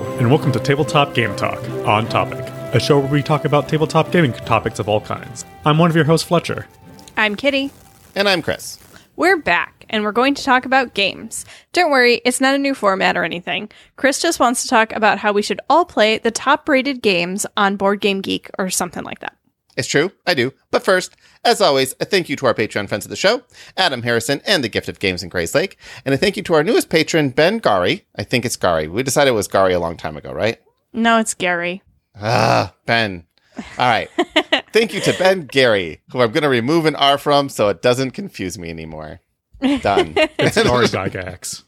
Hello, and welcome to Tabletop Game Talk, On Topic, a show where we talk about tabletop gaming topics of all kinds. I'm one of your hosts, Fletcher. I'm Kitty. And I'm Chris. We're back, and we're going to talk about games. Don't worry, it's not a new format or anything. Chris just wants to talk about how we should all play the top-rated games on BoardGameGeek or something like that. It's true, I do. But first, as always, a thank you to our Patreon friends of the show, Adam Harrison and the Gift of Games in Grays Lake. And a thank you to our newest patron, Ben Gary. I think it's Gary. We decided it was Gary a long time ago, right? No, it's Gary. Ben. All right. Thank you to Ben Gary, who I'm going to remove an R from so it doesn't confuse me anymore. Done. It's Gary.x.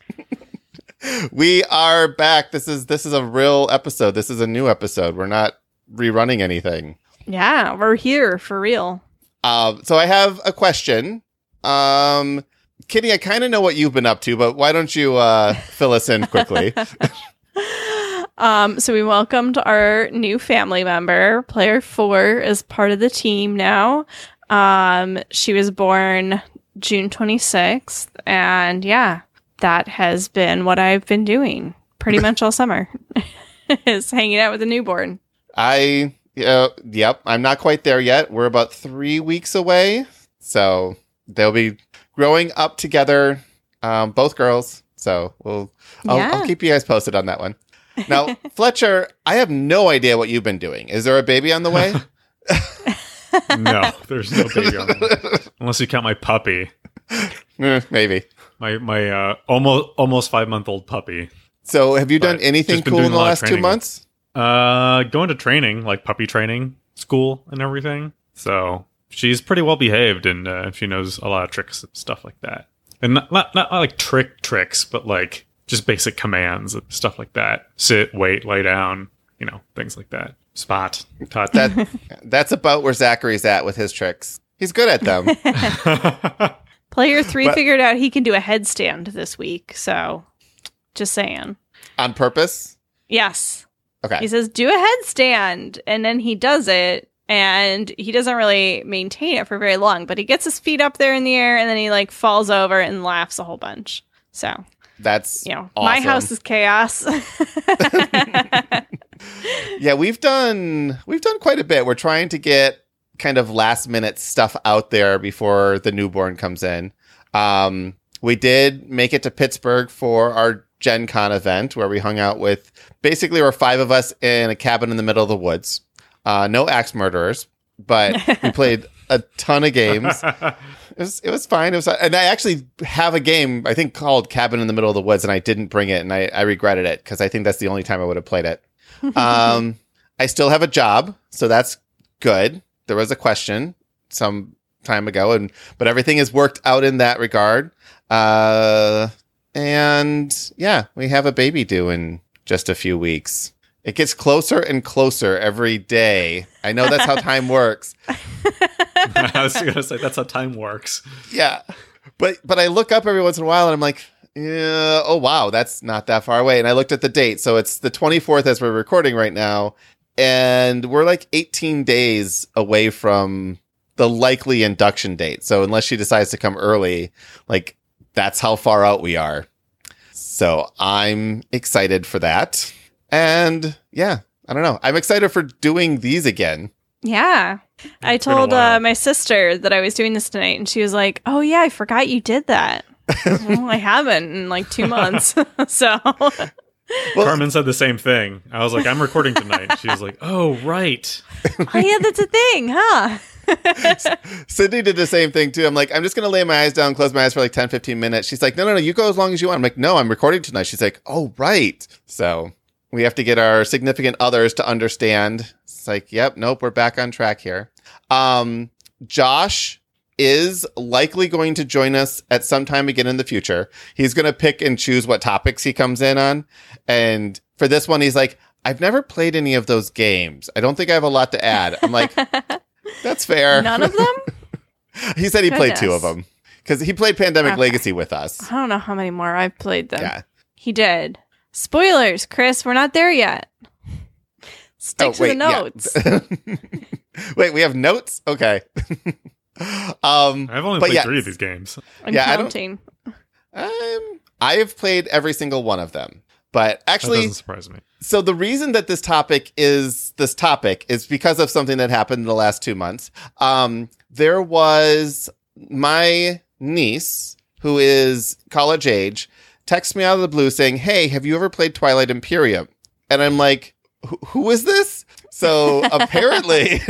We are back. This is a real episode. This is a new episode. We're not rerunning anything. Yeah, we're here for real. So I have a question. Kitty, I kind of know what you've been up to, but why don't you fill us in quickly? So we welcomed our new family member. Player 4 is part of the team now. She was born June 26th. And yeah, that has been what I've been doing pretty much all summer is hanging out with a newborn. Yep, I'm not quite there yet. We're about 3 weeks away. So they'll be growing up together, both girls. So I'll keep you guys posted on that one. Now, Fletcher, I have no idea what you've been doing. Is there a baby on the way? No, there's no baby on the way. Unless you count my puppy. Maybe. My almost 5-month-old puppy. So have you done anything cool in the last 2 months? Going to training, like puppy training, school and everything. So she's pretty well behaved and she knows a lot of tricks and stuff like that. And not like tricks, but like just basic commands and stuff like that. Sit, wait, lay down, you know, things like that. Spot, touch. That's about where Zachary's at with his tricks. He's good at them. Player 3 figured out he can do a headstand this week. So just saying. On purpose? Yes. Okay. He says, do a headstand. And then he does it. And he doesn't really maintain it for very long. But he gets his feet up there in the air. And then he like falls over and laughs a whole bunch. So that's, you know, awesome. My house is chaos. Yeah, we've done quite a bit. We're trying to get kind of last minute stuff out there before the newborn comes in. We did make it to Pittsburgh for our Gen Con event where we hung out with basically were 5 of us in a cabin in the middle of the woods. No axe murderers, but we played a ton of games. It was fine. And I actually have a game, I think, called Cabin in the Middle of the Woods, and I didn't bring it, and I regretted it because I think that's the only time I would have played it. I still have a job, so that's good. There was a question some time ago, but everything has worked out in that regard. And yeah, we have a baby due in just a few weeks. It gets closer and closer every day. I know that's how time works. I was going to say that's how time works. Yeah. But I look up every once in a while and I'm like, yeah, oh, wow, that's not that far away. And I looked at the date. So it's the 24th as we're recording right now. And we're like 18 days away from the likely induction date. So unless she decides to come early, like, that's how far out we are. So I'm excited for that. And yeah, I don't know. I'm excited for doing these again. Yeah. I told my sister that I was doing this tonight and she was like, oh yeah, I forgot you did that. Well, I haven't in like 2 months. So Carmen said the same thing. I was like, I'm recording tonight. She was like, oh, right. Oh yeah, that's a thing, huh? Sydney did the same thing too. I'm like, I'm just going to lay my eyes down, close my eyes for like 10, 15 minutes. She's like, no, you go as long as you want. I'm like, no, I'm recording tonight. She's like, oh, right. So we have to get our significant others to understand. It's like, yep, nope, we're back on track here. Josh is likely going to join us at some time again in the future. He's going to pick and choose what topics he comes in on. And for this one, he's like, I've never played any of those games. I don't think I have a lot to add. I'm like... That's fair. None of them? He said he played 2 of them. Because he played Pandemic Legacy with us. I don't know how many more I've played them. Yeah. He did. Spoilers, Chris. We're not there yet. Stick to the notes. Yeah. Wait, we have notes? Okay. I've only played 3 of these games. I'm counting. I've played every single one of them. But actually, that doesn't surprise me. So the reason that this topic is because of something that happened in the last 2 months. There was my niece, who is college age, text me out of the blue saying, "Hey, have you ever played Twilight Imperium?" And I'm like, "Who is this?" So apparently,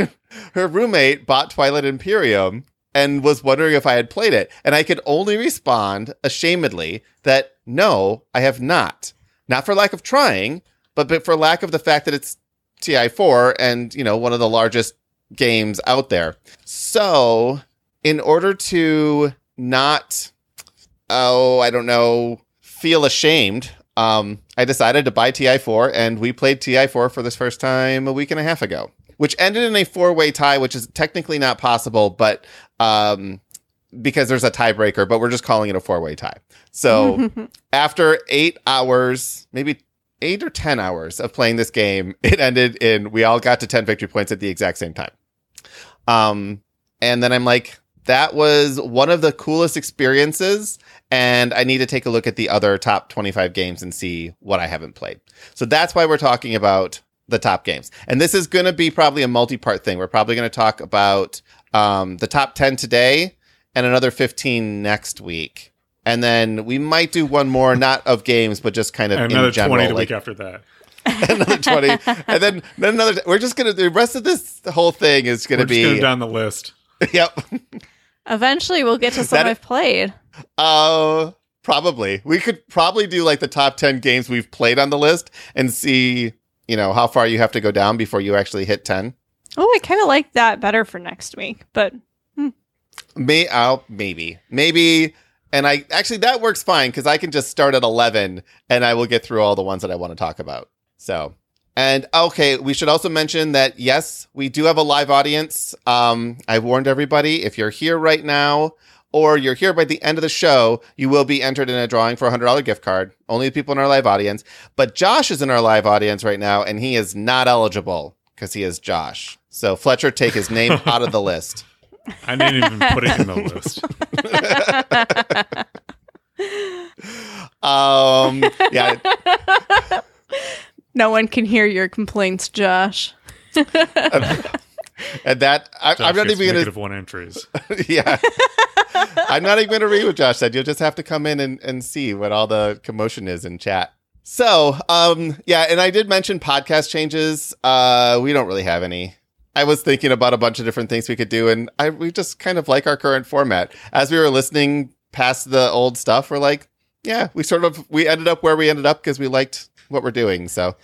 her roommate bought Twilight Imperium and was wondering if I had played it. And I could only respond ashamedly that no, I have not. Not for lack of trying, but for lack of the fact that it's TI4 and, you know, one of the largest games out there. So in order to not, feel ashamed, I decided to buy TI4, and we played TI4 for this first time a week and a half ago, which ended in a 4-way tie, which is technically not possible, but because there's a tiebreaker, but we're just calling it a 4-way tie. So after 8 hours, maybe 8 or 10 hours of playing this game, it ended in we all got to 10 victory points at the exact same time. And then I'm like, that was one of the coolest experiences, and I need to take a look at the other top 25 games and see what I haven't played. So that's why we're talking about the top games. And this is going to be probably a multi-part thing. We're probably going to talk about the top 10 today and another 15 next week. And then we might do one more, not of games, but just kind of in general. Another 20 the week after that. Another 20. And then another. We're just going to, the rest of this whole thing is going to be. We're just going down the list. Yep. Eventually, we'll get to some I've played. Probably. We could probably do like the top 10 games we've played on the list and see, you know, how far you have to go down before you actually hit 10. Oh, I kind of like that better for next week, but maybe. And I actually, that works fine because I can just start at 11 and I will get through all the ones that I want to talk about. So, and okay, we should also mention that, yes, we do have a live audience. I warned everybody, if you're here right now or you're here by the end of the show, you will be entered in a drawing for a $100 gift card. Only the people in our live audience. But Josh is in our live audience right now and he is not eligible because he is Josh. So Fletcher, take his name out of the list. I didn't even put it in the list. Yeah. No one can hear your complaints, Josh. And that I'm not even going to negative one entries. Yeah, I'm not even going to read what Josh said. You'll just have to come in and see what all the commotion is in chat. So, yeah, and I did mention podcast changes. We don't really have any. I was thinking about a bunch of different things we could do, and we just kind of like our current format. As we were listening past the old stuff, we're like, yeah, we ended up where we ended up because we liked what we're doing. So,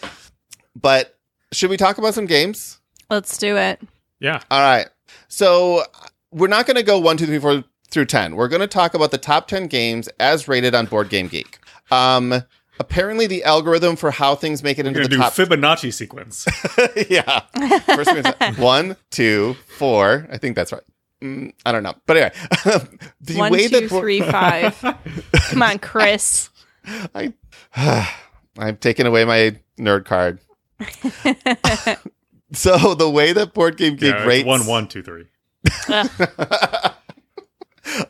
but should we talk about some games? Let's do it. Yeah. All right. So we're not going to go 1, 2, 3, 4 through 10. We're going to talk about the top 10 games as rated on BoardGameGeek. Apparently, the algorithm for how things make it into the top... You're going to do Fibonacci sequence. Yeah. First, we're going to 1, 2, 4. I think that's right. I don't know. But anyway. 1, 2, 3, 5. Come on, Chris. I'm taking away my nerd card. So, the way that BoardGameGeek rates... 1, 1, 2, 3.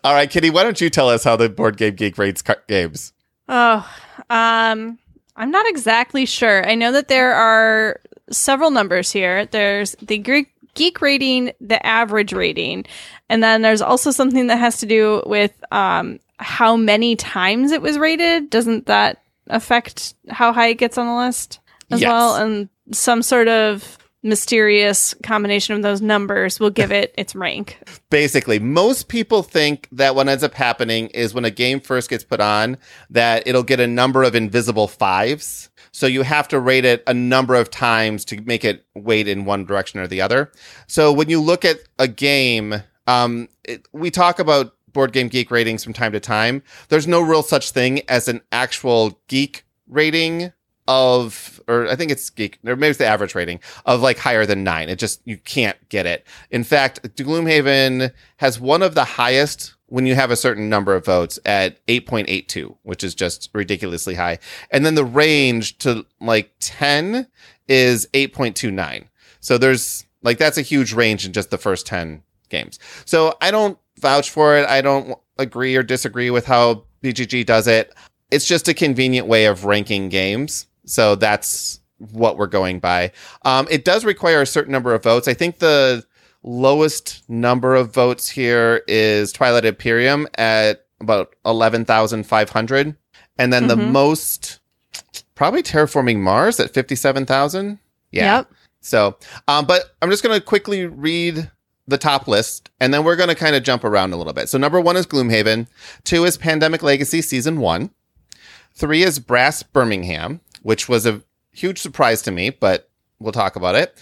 All right, Kitty, why don't you tell us how the BoardGameGeek rates games? Oh, I'm not exactly sure. I know that there are several numbers here. There's the geek rating, the average rating, and then there's also something that has to do with how many times it was rated. Doesn't that affect how high it gets on the list as well? And some sort of mysterious combination of those numbers will give it its rank. Basically, most people think that what ends up happening is when a game first gets put on, that it'll get a number of invisible 5s. So you have to rate it a number of times to make it weight in one direction or the other. So when you look at a game, we talk about BoardGameGeek ratings from time to time. There's no real such thing as an actual geek rating or I think it's geek, or maybe it's the average rating of like higher than 9. It just, you can't get it. In fact, Gloomhaven has one of the highest when you have a certain number of votes at 8.82, which is just ridiculously high. And then the range to like 10 is 8.29. So there's like, that's a huge range in just the first 10 games. So I don't vouch for it. I don't agree or disagree with how BGG does it. It's just a convenient way of ranking games. So that's what we're going by. It does require a certain number of votes. I think the lowest number of votes here is Twilight Imperium at about 11,500. And then the most, probably Terraforming Mars at 57,000. Yeah. Yep. So, but I'm just going to quickly read the top list, and then we're going to kind of jump around a little bit. So number one is Gloomhaven. Two is Pandemic Legacy Season 1. Three is Brass Birmingham, which was a huge surprise to me, but we'll talk about it.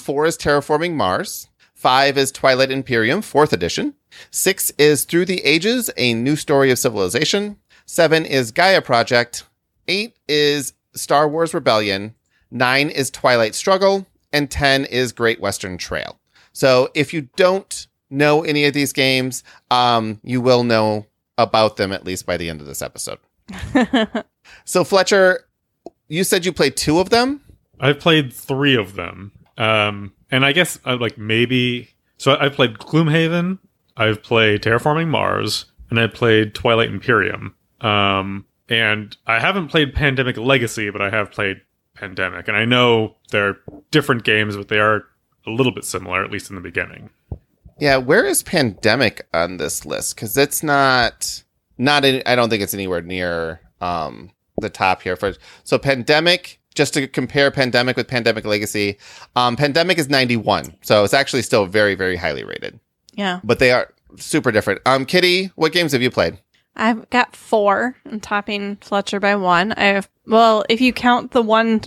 Four is Terraforming Mars. Five is Twilight Imperium, 4th edition. Six is Through the Ages, A New Story of Civilization. Seven is Gaia Project. Eight is Star Wars Rebellion. Nine is Twilight Struggle. And 10 is Great Western Trail. So if you don't know any of these games, you will know about them at least by the end of this episode. So Fletcher, you said you played two of them? I've played three of them. And I guess I've played Gloomhaven, I've played Terraforming Mars, and I played Twilight Imperium. And I haven't played Pandemic Legacy, but I have played Pandemic. And I know they're different games, but they are a little bit similar, at least in the beginning. Yeah, where is Pandemic on this list? Because it's not I don't think it's anywhere near the top here. So Pandemic, just to compare Pandemic with Pandemic Legacy, Pandemic is 91. So it's actually still very, very highly rated. Yeah. But they are super different. Kitty, what games have you played? I've got four. I'm topping Fletcher by one. If you count the one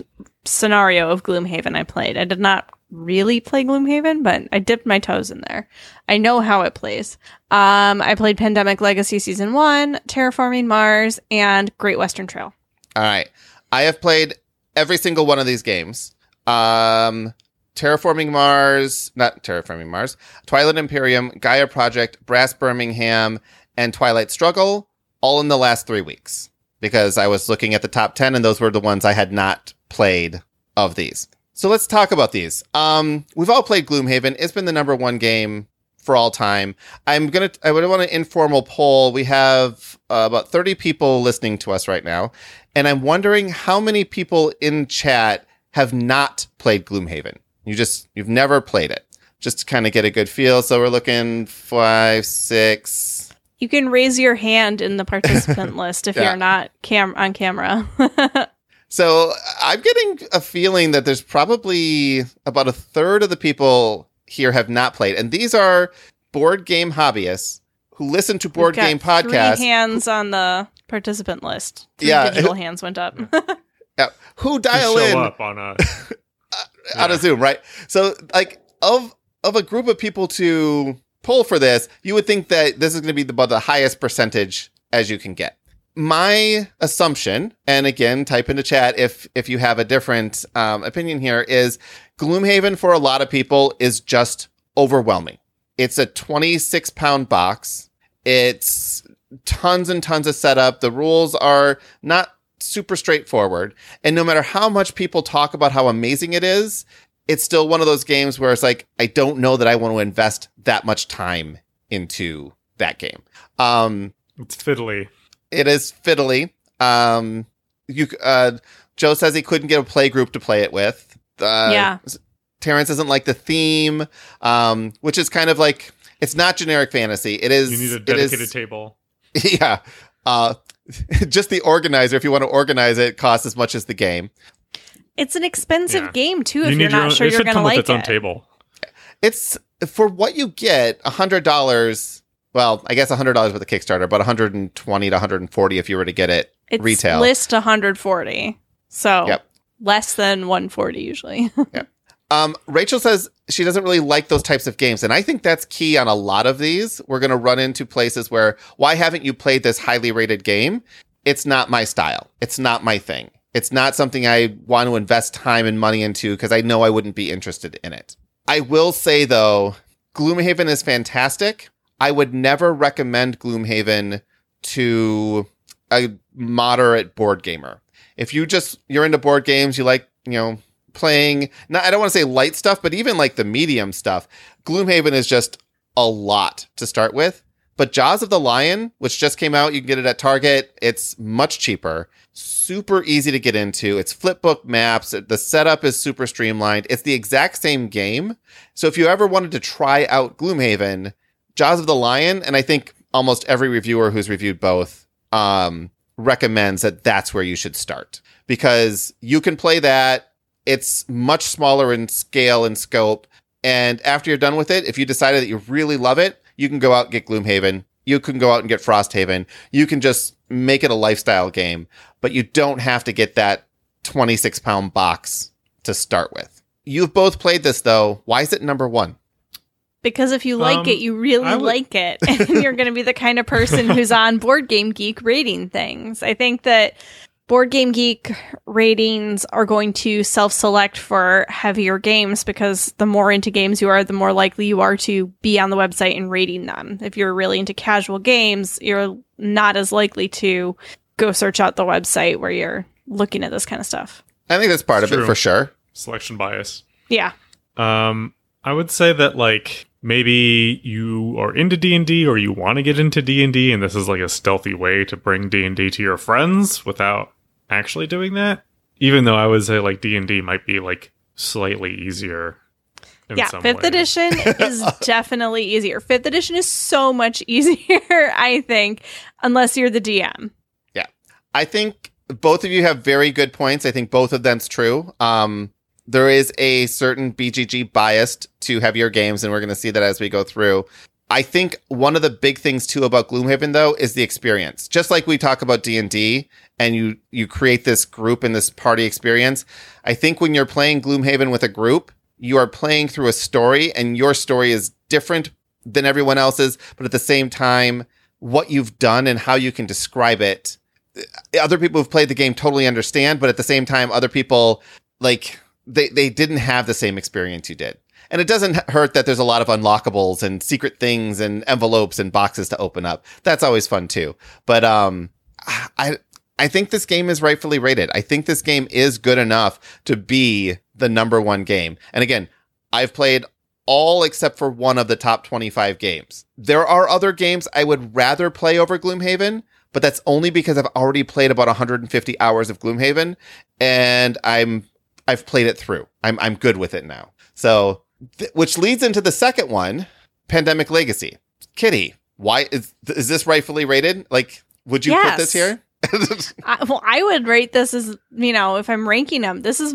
scenario of Gloomhaven I played, I did not really play Gloomhaven, but I dipped my toes in there. I know how it plays. I played Pandemic Legacy Season 1, Terraforming Mars, and Great Western Trail. All right. I have played every single one of these games. Twilight Imperium, Gaia Project, Brass Birmingham, and Twilight Struggle, all in the last 3 weeks, because I was looking at the top 10, and those were the ones I had not played of these. So let's talk about these. We've all played Gloomhaven. It's been the number one game for all time. I would want an informal poll. We have about 30 people listening to us right now. And I'm wondering how many people in chat have not played Gloomhaven. You've never played it. Just to kind of get a good feel. So we're looking 5, 6. You can raise your hand in the participant list if you're not on camera. So I'm getting a feeling that there's probably about a third of the people here have not played. And these are board game hobbyists who listen to board game podcasts. 3 hands on the participant list. 3 digital hands went up. Yeah. Who dial in? Show up on a Zoom, right? So like of a group of people to poll for this, you would think that this is going to be about the highest percentage as you can get. My assumption, and again, type into chat if you have a different opinion here, is Gloomhaven for a lot of people is just overwhelming. It's a 26-pound box. It's tons and tons of setup. The rules are not super straightforward. And no matter how much people talk about how amazing it is, it's still one of those games where it's like, I don't know that I want to invest that much time into that game. It's fiddly. It is fiddly. Joe says he couldn't get a play group to play it with. Terrence doesn't like the theme, which is kind of like, it's not generic fantasy. It is. You need a dedicated table. Yeah. Just the organizer, if you want to organize it, costs as much as the game. It's an expensive game, too, if you're not sure you're going to like it. It should come with its own table. It's, for what you get, $100... Well, I guess $100 with a Kickstarter, but $120 to $140 if you were to get it retail. It's list $140, so less than $140 usually. Yep. Rachel says she doesn't really like those types of games, and I think that's key on a lot of these. We're going to run into places where, why haven't you played this highly rated game? It's not my style. It's not my thing. It's not something I want to invest time and money into because I know I wouldn't be interested in it. I will say, though, Gloomhaven is fantastic. I would never recommend Gloomhaven to a moderate board gamer. If you're into board games, you like, playing, I don't want to say light stuff, but even like the medium stuff, Gloomhaven is just a lot to start with. But Jaws of the Lion, which just came out, you can get it at Target. It's much cheaper. Super easy to get into. It's flipbook maps. The setup is super streamlined. It's the exact same game. So if you ever wanted to try out Gloomhaven, Jaws of the Lion, and I think almost every reviewer who's reviewed both recommends that that's where you should start. Because you can play that. It's much smaller in scale and scope. And after you're done with it, if you decided that you really love it, you can go out and get Gloomhaven. You can go out and get Frosthaven. You can just make it a lifestyle game, but you don't have to get that 26-pound box to start with. You've both played this, though. Why is it number one? Because if you like it, you really like it. And you're going to be the kind of person who's on BoardGameGeek rating things. I think that BoardGameGeek ratings are going to self-select for heavier games because the more into games you are, the more likely you are to be on the website and rating them. If you're really into casual games, you're not as likely to go search out the website where you're looking at this kind of stuff. I think that's part of it for sure. Selection bias. Yeah. I would say that maybe you are into D&D or you want to get into D&D, and this is a stealthy way to bring D&D to your friends without actually doing that. Even though I would say D&D might be slightly easier in some ways. Yeah, 5th edition is definitely easier. 5th edition is so much easier, I think, unless you're the DM. Yeah. I think both of you have very good points. I think both of them's true. There is a certain BGG bias to heavier games, and we're going to see that as we go through. I think one of the big things, too, about Gloomhaven, though, is the experience. Just like we talk about D&D, and you create this group and this party experience, I think when you're playing Gloomhaven with a group, you are playing through a story, and your story is different than everyone else's, but at the same time, what you've done and how you can describe it, other people who've played the game totally understand, but at the same time, other people, They didn't have the same experience you did. And it doesn't hurt that there's a lot of unlockables and secret things and envelopes and boxes to open up. That's always fun too. But I think this game is rightfully rated. I think this game is good enough to be the number one game. And again, I've played all except for one of the top 25 games. There are other games I would rather play over Gloomhaven, but that's only because I've already played about 150 hours of Gloomhaven, and I've played it through. I'm good with it now. So, which leads into the second one, Pandemic Legacy. Kitty, why is this rightfully rated? Would you put this here? I would rate this as, if I'm ranking them, this is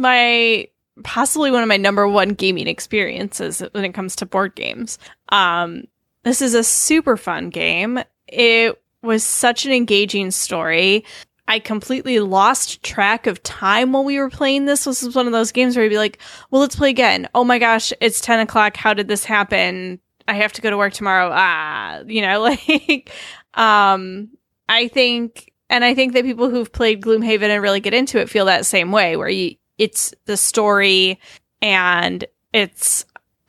possibly one of my number one gaming experiences when it comes to board games. This is a super fun game. It was such an engaging story. I completely lost track of time while we were playing this. This was one of those games where you'd be like, well, let's play again. Oh my gosh, it's 10 o'clock. How did this happen? I have to go to work tomorrow. I think that people who've played Gloomhaven and really get into it feel that same way, where it's the story and it's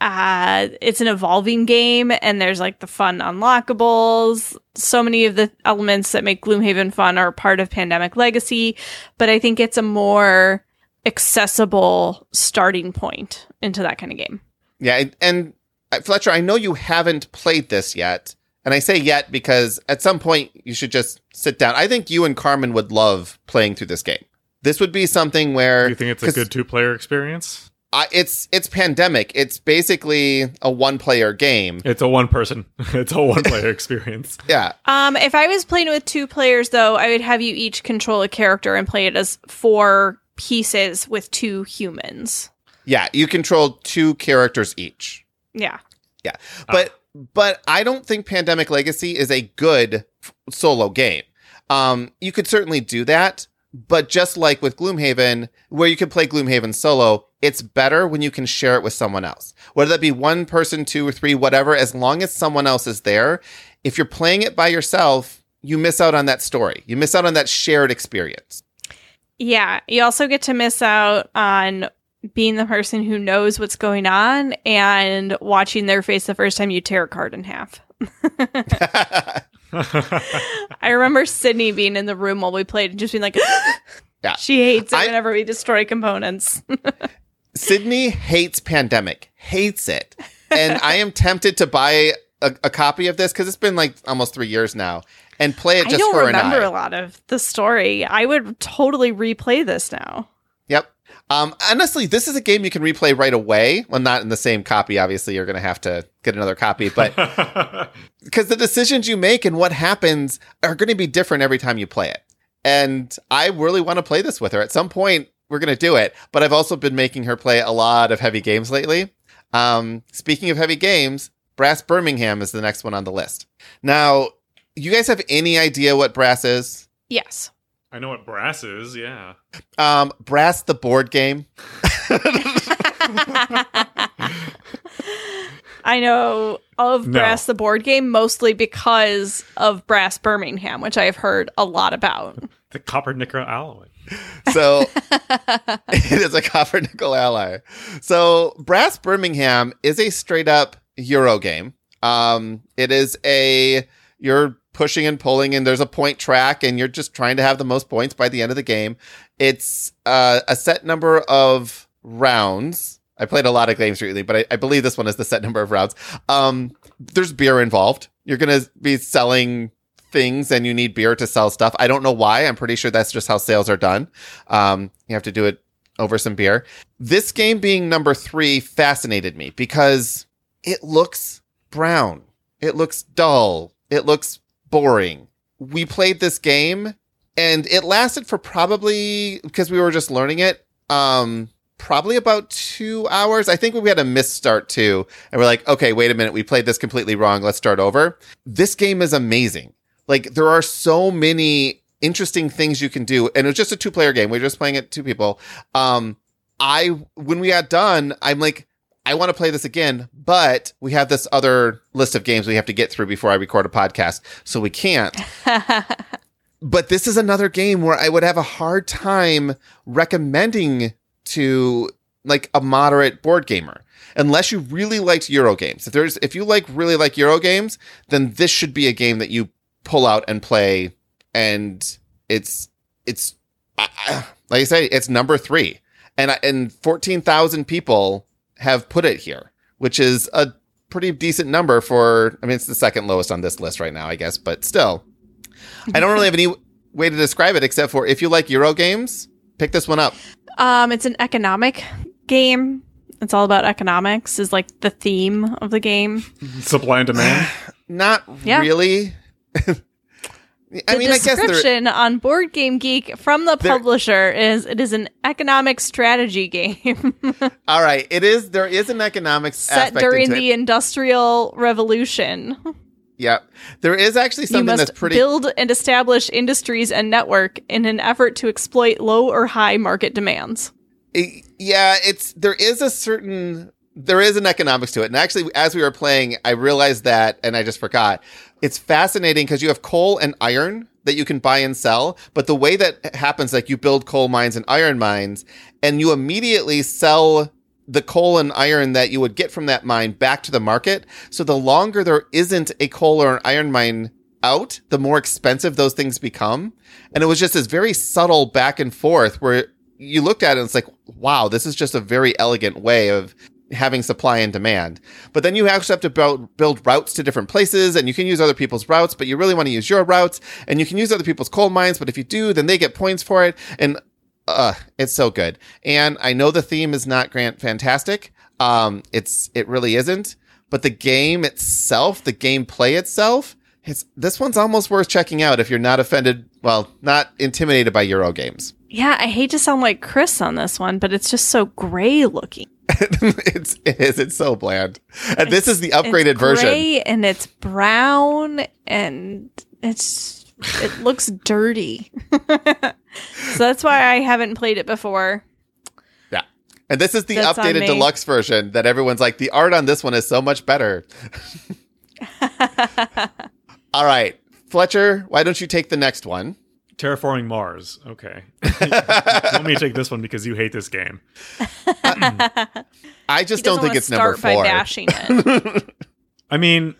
an evolving game, and there's the fun unlockables. So many of the elements that make Gloomhaven fun are part of Pandemic Legacy, but I think it's a more accessible starting point into that kind of game. Yeah, and Fletcher, I know you haven't played this yet, and I say yet because at some point you should just sit down. I think you and Carmen would love playing through this game. This would be something where... Do you think it's a good two-player experience? It's Pandemic. It's basically a one-player game. It's a one-player experience. Yeah. If I was playing with two players, though, I would have you each control a character and play it as four pieces with two humans. Yeah, you control two characters each. Yeah. Yeah. But I don't think Pandemic Legacy is a good solo game. You could certainly do that, but just like with Gloomhaven, where you can play Gloomhaven solo, it's better when you can share it with someone else. Whether that be one person, two or three, whatever, as long as someone else is there. If you're playing it by yourself, you miss out on that story. You miss out on that shared experience. Yeah. You also get to miss out on being the person who knows what's going on and watching their face the first time you tear a card in half. I remember Sydney being in the room while we played and just being like, yeah. She hates it whenever we destroy components. Sydney hates Pandemic, hates it. And I am tempted to buy a copy of this, because it's been like almost 3 years now, and play it just for an eye. I don't remember a lot of the story. I would totally replay this now. Yep. Honestly, this is a game you can replay right away. Well, not in the same copy, obviously. You're going to have to get another copy, but because the decisions you make and what happens are going to be different every time you play it. And I really want to play this with her. At some point, we're going to do it. But I've also been making her play a lot of heavy games lately. Speaking of heavy games, Brass Birmingham is the next one on the list. Now, you guys have any idea what Brass is? Yes. I know what Brass is, yeah. Brass the board game. I know of Brass the board game mostly because of Brass Birmingham, which I've heard a lot about. The copper nickel alloy. So it is a copper nickel alloy. So Brass Birmingham is a straight up Euro game. It is a... You're pushing and pulling, and there's a point track, and you're just trying to have the most points by the end of the game. It's a set number of rounds. I played a lot of games recently, but I believe this one is the set number of rounds. There's beer involved. You're going to be selling things, and you need beer to sell stuff. I don't know why. I'm pretty sure that's just how sales are done. You have to do it over some beer. This game being number 3 fascinated me because it looks brown. It looks dull. It looks boring. We played this game, and it lasted for probably, because we were just learning it, probably about 2 hours. I think we had a misstart, too. And we're like, okay, wait a minute. We played this completely wrong. Let's start over. This game is amazing. Like, there are so many interesting things you can do. And it was just a 2-player game. We were just playing it 2 people. When we got done, I'm like, I want to play this again, but we have this other list of games we have to get through before I record a podcast, so we can't. But this is another game where I would have a hard time recommending to like a moderate board gamer, unless you really liked Euro games. If you really like Euro games, then this should be a game that you pull out and play. And it's like I say, it's number 3, and 14,000 people have put it here, which is a pretty decent number for, I mean, it's the second lowest on this list right now, I guess, but still. I don't really have any way to describe it except for if you like Euro games, pick this one up. It's an economic game. It's all about economics is like the theme of the game. Supply and demand? Not really. Description on BoardGameGeek from the publisher is it is an economic strategy game. All right, it is. There is an economics set during the Industrial Revolution. Yeah, there is actually something that's pretty. Build and establish industries and network in an effort to exploit low or high market demands. There is an economics to it. And actually, as we were playing, I realized that, and I just forgot. It's fascinating because you have coal and iron that you can buy and sell. But the way that happens, like you build coal mines and iron mines, and you immediately sell the coal and iron that you would get from that mine back to the market. So the longer there isn't a coal or an iron mine out, the more expensive those things become. And it was just this very subtle back and forth where you looked at it and it's like, wow, this is just a very elegant way of having supply and demand. But then you actually have to build routes to different places, and you can use other people's routes, but you really want to use your routes, and you can use other people's coal mines, but if you do, then they get points for it, and it's so good. And I know the theme is not fantastic. It really isn't, but the game itself, the gameplay itself, this one's almost worth checking out if you're not offended, not intimidated by Euro games. Yeah, I hate to sound like Chris on this one, but it's just so gray looking. It's so bland. And this is the upgraded version. It's gray and it's brown and it looks dirty. So that's why I haven't played it before. Yeah. And this is the updated deluxe version that everyone's like, the art on this one is so much better. All right. Fletcher, why don't you take the next one? Terraforming Mars. Okay. Let me take this one because you hate this game. I just don't think it's number 4. Start by bashing it. I mean,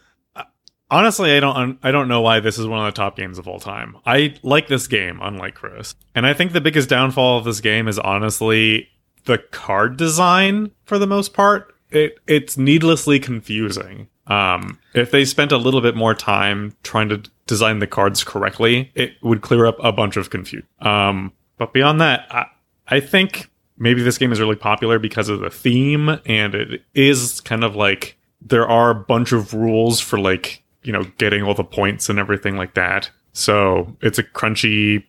honestly, I don't know why this is one of the top games of all time. I like this game, unlike Chris. And I think the biggest downfall of this game is honestly the card design for the most part. It's needlessly confusing. If they spent a little bit more time trying to design the cards correctly, it would clear up a bunch of confusion. But beyond that, I think maybe this game is really popular because of the theme, and it is kind of like there are a bunch of rules for, like, you know, getting all the points and everything like that. So it's a crunchy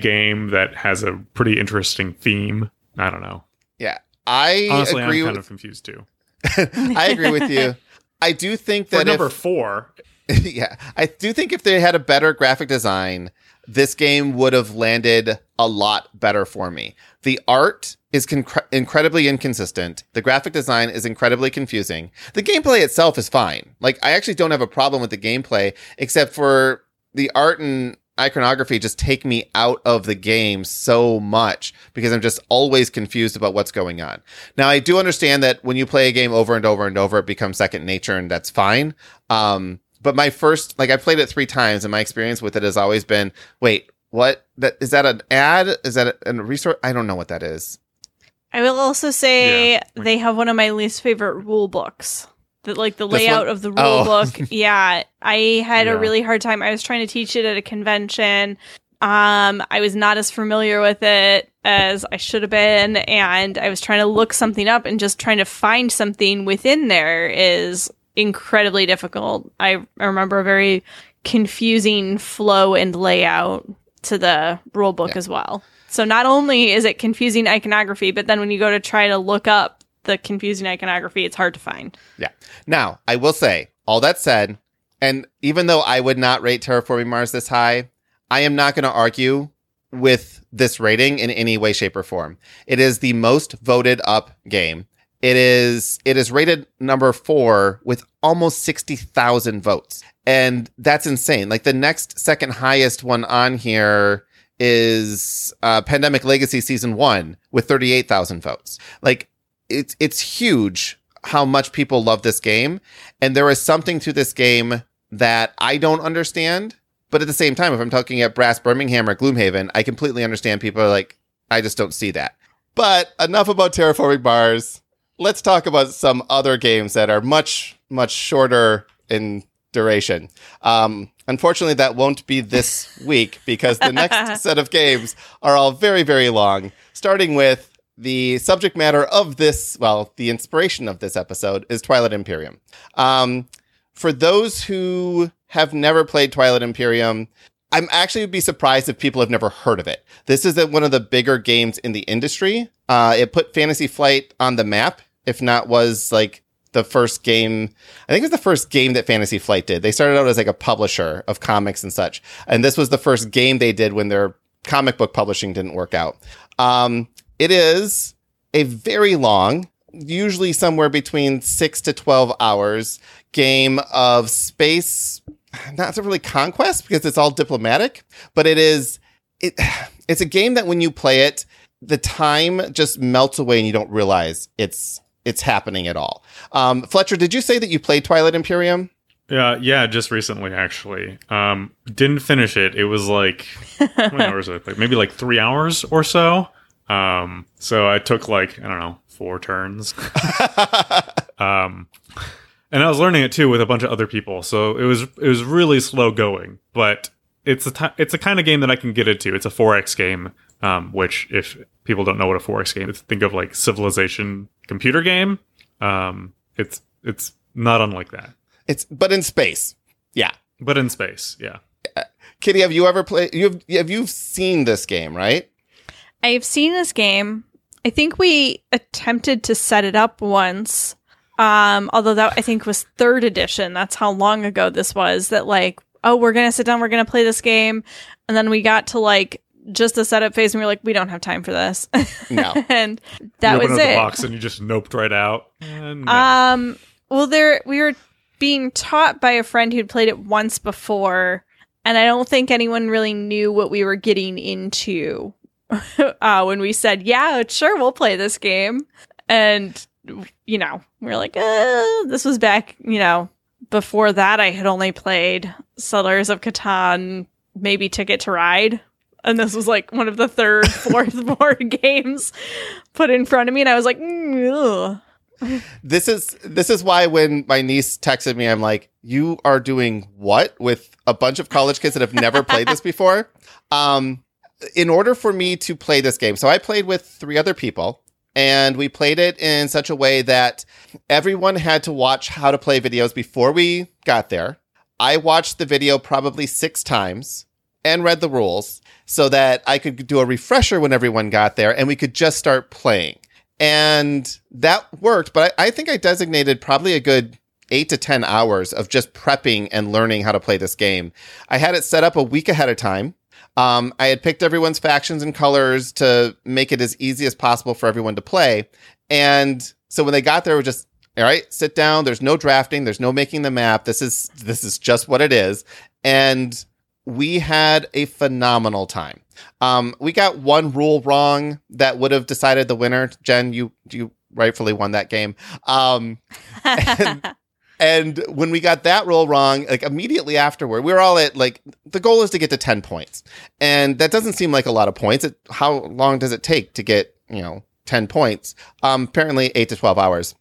game that has a pretty interesting theme. I don't know. Yeah, I honestly agree. I'm kind of confused too. I agree with you. I do think that number four. Yeah, I do think if they had a better graphic design, this game would have landed a lot better for me. The art is incredibly inconsistent. The graphic design is incredibly confusing. The gameplay itself is fine. Like, I actually don't have a problem with the gameplay, except for the art and iconography just take me out of the game so much because I'm just always confused about what's going on. Now, I do understand that when you play a game over and over and over, it becomes second nature, and that's fine. But my first, I played it 3 times, and my experience with it has always been, wait, what? Is that an ad? Is that a resource? I don't know what that is. I will also say they have one of my least favorite rule books. That, the layout of the rule book. Yeah, I had a really hard time. I was trying to teach it at a convention. I was not as familiar with it as I should have been, and I was trying to look something up, and just trying to find something within there is incredibly difficult. I remember a very confusing flow and layout to the rule book as well. So not only is it confusing iconography, but then when you go to try to look up the confusing iconography, it's hard to find. Yeah. Now, I will say, all that said, and even though I would not rate Terraforming Mars this high, I am not going to argue with this rating in any way, shape, or form. It is the most voted up game. It is rated number 4 with almost 60,000 votes. And that's insane. The next second highest one on here is Pandemic Legacy Season 1 with 38,000 votes. It's huge how much people love this game. And there is something to this game that I don't understand. But at the same time, if I'm talking at Brass Birmingham or Gloomhaven, I completely understand people are like, I just don't see that. But enough about Terraforming Mars. Let's talk about some other games that are much, much shorter in duration. Unfortunately, that won't be this week because the next set of games are all very, very long, starting with the subject matter of this, the inspiration of this episode is Twilight Imperium. For those who have never played Twilight Imperium, I'm actually would be surprised if people have never heard of it. This is one of the bigger games in the industry. It put Fantasy Flight on the map, if not was the first game. I think it was the first game that Fantasy Flight did. They started out as a publisher of comics and such. And this was the first game they did when their comic book publishing didn't work out. It is a very long, usually somewhere between 6 to 12 hours, game of space. Not really conquest because it's all diplomatic, but it's a game that when you play it, the time just melts away and you don't realize it's happening at all. Fletcher, did you say that you played Twilight Imperium? Yeah, just recently, actually. Didn't finish it. It was how many hours did I play? Maybe 3 hours or so. So I took 4 turns. And I was learning it too with a bunch of other people, so it was really slow going. But it's a kind of game that I can get into. It's a 4X game, which if people don't know what a 4X game is, think of Civilization computer game. It's not unlike that. But in space, yeah. But in space, yeah. Kitty, have you ever played? Have you seen this game? Right. I've seen this game. I think we attempted to set it up once. Although that I think was 3rd edition. That's how long ago this was that we're going to sit down, we're going to play this game. And then we got to just the setup phase and we were we don't have time for this. No. And that was it. You open up the box and you just noped right out. No. We were being taught by a friend who'd played it once before. And I don't think anyone really knew what we were getting into when we said, yeah, sure, we'll play this game. And we're this was back, before that I had only played Settlers of Catan, maybe Ticket to Ride. And this was one of the 3rd, 4th board games put in front of me. And I was like, This is why when my niece texted me, I'm like, you are doing what with a bunch of college kids that have never played this before? In order for me to play this game, so I played with 3 other people, and we played it in such a way that everyone had to watch how to play videos before we got there. I watched the video probably 6 times and read the rules so that I could do a refresher when everyone got there and we could just start playing. And that worked, but I think I designated probably a good 8 to 10 hours of just prepping and learning how to play this game. I had it set up a week ahead of time. I had picked everyone's factions and colors to make it as easy as possible for everyone to play. And so when they got there, it was just, all right, sit down. There's no drafting. There's no making the map. This is just what it is. And we had a phenomenal time. We got one rule wrong that would have decided the winner. Jen, you rightfully won that game. And when we got that rule wrong, like immediately afterward, we were all at like, the goal is to get to 10 points. And that doesn't seem like a lot of points. How long does it take to get, 10 points? Apparently 8 to 12 hours.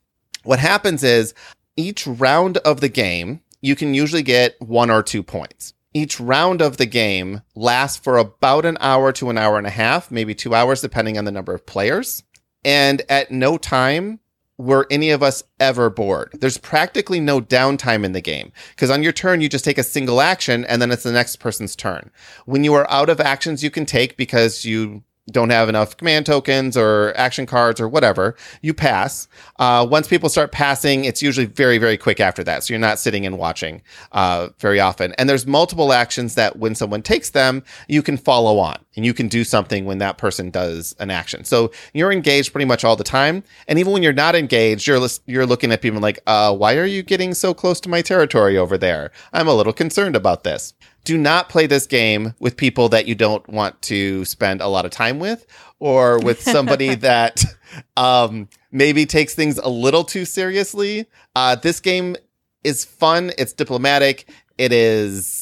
What happens is each round of the game, you can usually get 1 or 2 points. Each round of the game lasts for about an hour to an hour and a half, maybe 2 hours, depending on the number of players. And at no time were any of us ever bored. There's practically no downtime in the game because on your turn, you just take a single action and then it's the next person's turn. When you are out of actions you can take because you don't have enough command tokens or action cards or whatever, you pass. Once people start passing, it's usually very, very quick after that. So you're not sitting and watching very often. And there's multiple actions that when someone takes them, you can follow on and you can do something when that person does an action. So you're engaged pretty much all the time. And even when you're not engaged, you're looking at people like, why are you getting so close to my territory over there? I'm a little concerned about this. Do not play this game with people that you don't want to spend a lot of time with or with somebody that maybe takes things a little too seriously. This game is fun. It's diplomatic. There's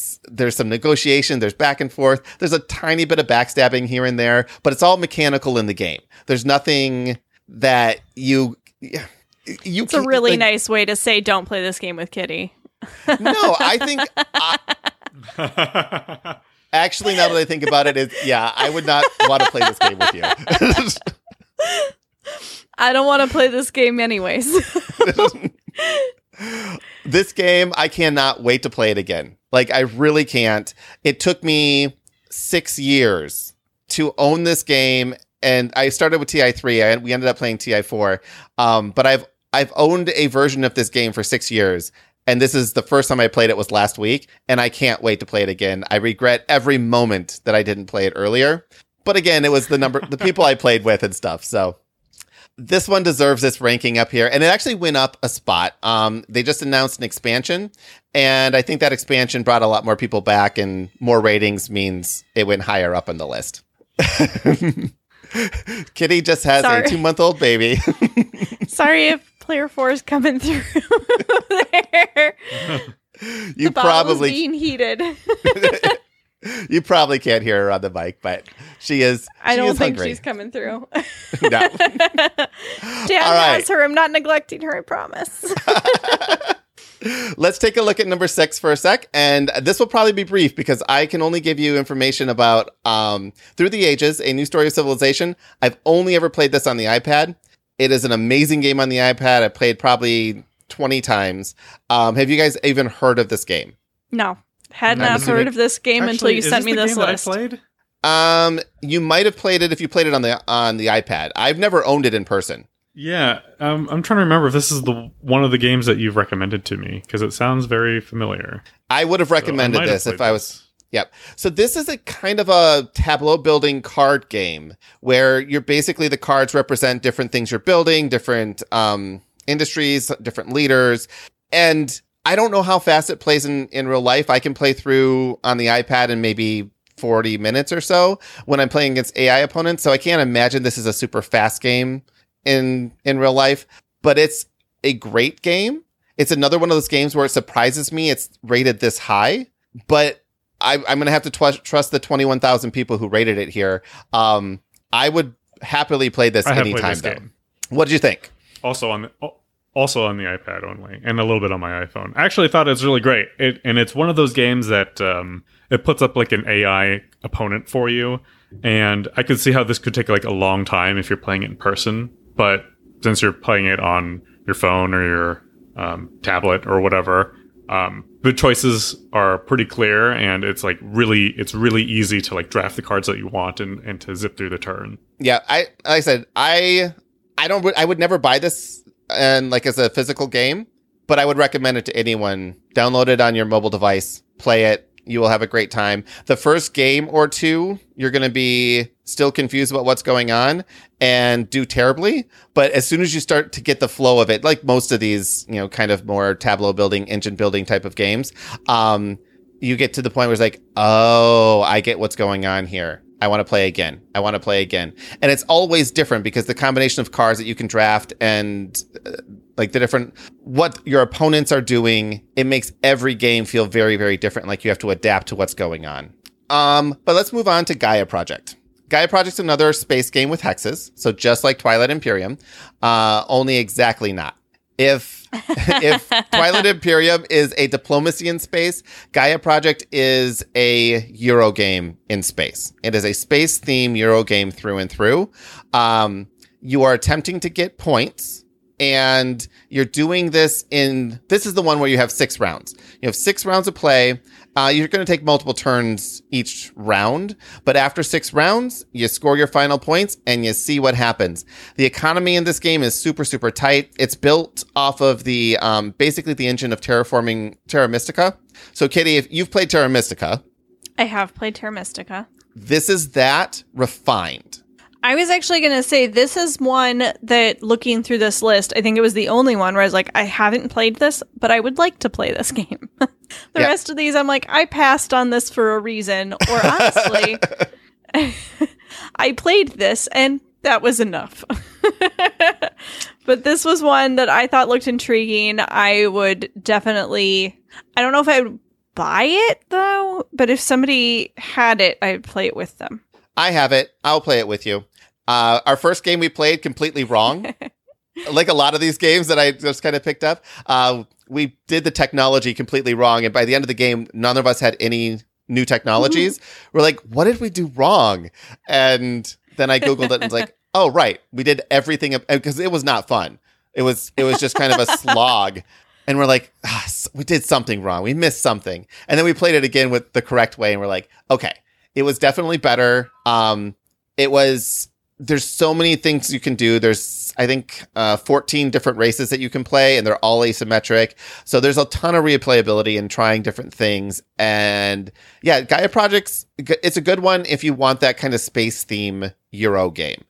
some negotiation. There's back and forth. There's a tiny bit of backstabbing here and there, but it's all mechanical in the game. There's nothing that it's a really nice way to say don't play this game with Kitty. No, I think... Actually, now that I think about it, I would not want to play this game with you. I don't want to play this game anyways. This game, I cannot wait to play it again. Like, I really can't. It took me 6 years to own this game, and I started with TI3, and we ended up playing TI4. But I've owned a version of this game for 6 years. And this is the first time I played it was last week, and I can't wait to play it again. I regret every moment that I didn't play it earlier. But again, it was the people I played with and stuff. So this one deserves this ranking up here. And it actually went up a spot. They just announced an expansion, and I think that expansion brought a lot more people back, and more ratings means it went higher up on the list. Kitty just has a 2-month-old baby. Sorry if Player 4 is coming through there. The bottle is being heated. You probably can't hear her on the mic, but she is. I don't think she's coming through. No. Dad has her. I'm not neglecting her, I promise. Let's take a look at number 6 for a sec. And this will probably be brief because I can only give you information about Through the Ages, A New Story of Civilization. I've only ever played this on the iPad. It is an amazing game on the iPad. I played probably 20 times. Have you guys even heard of this game? No. Had not heard of this game until you sent me this list. You might have played it if you played it on the iPad. I've never owned it in person. Yeah, I'm trying to remember if this is one of the games that you've recommended to me, because it sounds very familiar. I would have recommended this if I was... Yep. So this is a kind of a tableau building card game where you're basically the cards represent different things you're building, different industries, different leaders. And I don't know how fast it plays in real life. I can play through on the iPad in maybe 40 minutes or so when I'm playing against AI opponents. So I can't imagine this is a super fast game in real life, but it's a great game. It's another one of those games where it surprises me it's rated this high, but I'm going to have to trust the 21,000 people who rated it here. I would happily play this anytime, though. Game. What did you think? Also, on Also on the iPad only, and a little bit on my iPhone. I actually thought it was really great. And it's one of those games that it puts up like an AI opponent for you. And I could see how this could take like a long time if you're playing it in person. But since you're playing it on your phone or your tablet or whatever, the choices are pretty clear. And it's like really easy to like draft the cards that you want and to zip through the turn. Yeah, I would never buy this and like as a physical game, but I would recommend it to anyone. Download it on your mobile device, play it. You will have a great time. The first game or two, you're going to be still confused about what's going on and do terribly. But as soon as you start to get the flow of it, like most of these, you know, kind of more tableau building, engine building type of games, you get to the point where it's like, oh, I get what's going on here. I want to play again. I want to play again. And it's always different because the combination of cards that you can draft and like the different, what your opponents are doing, it makes every game feel very, very different. Like you have to adapt to what's going on. But let's move on to Gaia Project. Gaia Project's another space game with hexes. So just like Twilight Imperium, only exactly not. If Twilight Imperium is a diplomacy in space, Gaia Project is a Euro game in space. It is a space theme Euro game through and through. You are attempting to get points, and you're doing this this is the one where you have 6 rounds. You have 6 rounds of play. You're going to take multiple turns each round, but after 6 rounds, you score your final points and you see what happens. The economy in this game is super, super tight. It's built off of the, basically the engine of terraforming Terra Mystica. So Katie, if you've played Terra Mystica. I have played Terra Mystica. This is that refined. I was actually going to say, this is one that looking through this list, I think it was the only one where I was like, I haven't played this, but I would like to play this game. The rest of these, I'm like, I passed on this for a reason. Or honestly, I played this and that was enough. But this was one that I thought looked intriguing. I would definitely, I don't know if I would buy it though, but if somebody had it, I'd play it with them. I have it. I'll play it with you. Our first game we played completely wrong. Like a lot of these games that I just kind of picked up, we did the technology completely wrong. And by the end of the game, none of us had any new technologies. Mm-hmm. We're like, what did we do wrong? And then I Googled it and was like, oh, right. We did everything because it was not fun. It was just kind of a slog. And we're like, we did something wrong. We missed something. And then we played it again with the correct way. And we're like, okay, it was definitely better. There's so many things you can do. There's, I think, 14 different races that you can play, and they're all asymmetric. So there's a ton of replayability in trying different things. And yeah, Gaia Project's, it's a good one if you want that kind of space theme Euro game.